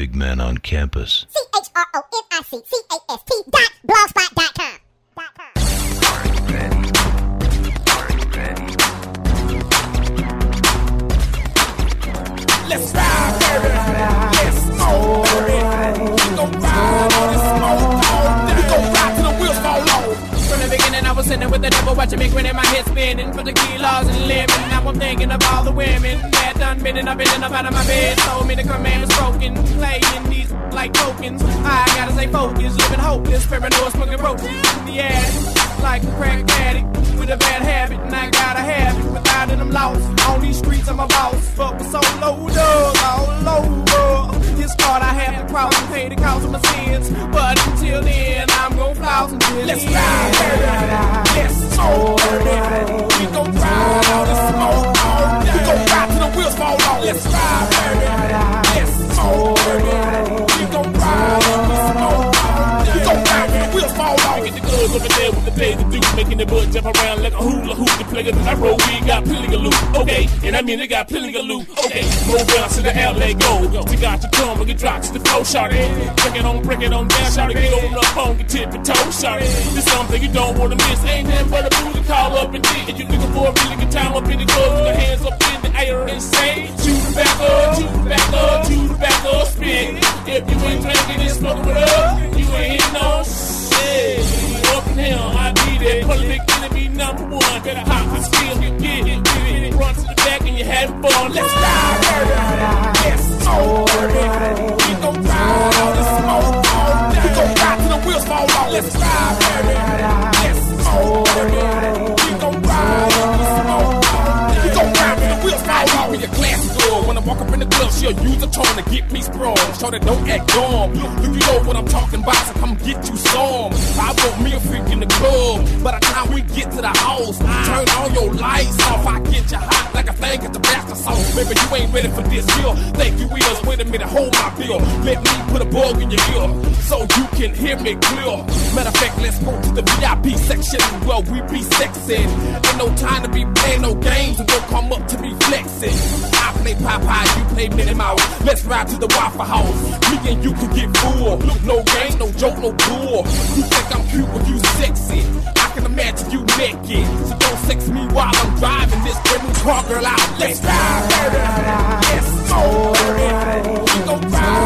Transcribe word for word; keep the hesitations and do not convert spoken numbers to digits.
big man on campus. C H R O N I C C A S T dot blogspot dot com. Let's ride, baby. Let's go, baby. We gon' ride on this smoke cone. Then we gon' ride till the wheels fall off. From the beginning, I was sitting with the devil, watching me grinning, my head spinning, for the kilos and living. Now I'm thinking of all the women that done been, and I've been up out of my bed. Told me the command was broken, playing these like tokens. I gotta stay focused, living hopeless, paranoid, smoking broken in the attic, like a crack addict. With a bad habit, and I gotta have it. Without it, I'm lost. On these streets, I'm a boss. But we're so loaded, all over. This part I have to cross and pay the cost of my sins. But until then, I'm gon' floss until let's the ride, baby. Let's go, baby. We gon' ride all the smoke on. We gon' ride till the wheels fall off. Let's ride, baby. Let's go, baby. We gon' ride all the smoke on. We gon' ride till the wheels fall off. Get the girls over there with the days to do. Making the butt jump around like a hula hoop. The player that I roll, we got Pilligaloo, okay? And I mean, they got Pilligaloo, okay? Move down to the L A go. We got your thumb and your drops to the flow, shawty. Break it on, break it on down, shawty. Get on the phone, get tip and toe, shawty. This something you don't want to miss. Ain't nothing but a booty call up and dig. And you looking for a really good time up in the club with your hands up in the air and say, shoot the back up, shoot the back up, shoot the back up, spin. If you ain't drinking and smoking with us, you ain't hitting no shit. Up and down, I be there. Public enemy number one. Better hop and steal, get it, get it. Run to the back and you having fun. Let's ride, baby. Let's go, baby. We gon' ride all the smoke on. We gon' ride till the wheels fall off. Let's ride, baby. Let's go, baby. We gon' ride all the smoke on. We gon' ride till the wheels fall off. With your glasses on, when I walk up in the club, she'll use a tone to get me sprung. Show that don't act dumb. If you know what I'm talking about, so come get you some. I want me a freak in the club. By the time we get to the house, turn all your lights off. I get you hot like a thing at the basket sauce. Baby, you ain't ready for this here. Thank you, is. Wait a minute, hold my bill. Let me put a bug in your ear so you can hear me clear. Matter of fact, let's go to the V I P section where we be sexing. Ain't no time to be playing no games. You don't come up to be flexing. I play Popeye, you play Minnie Mouse. Let's ride to the Waffle House. Me and you can get full. Look, no game, no joke, no fool. You think I'm cute when you sexy? I can imagine you naked. So don't sex me while I'm driving this brand new car, girl. Out, let's ride, baby. Let's go, baby. We gon' ride.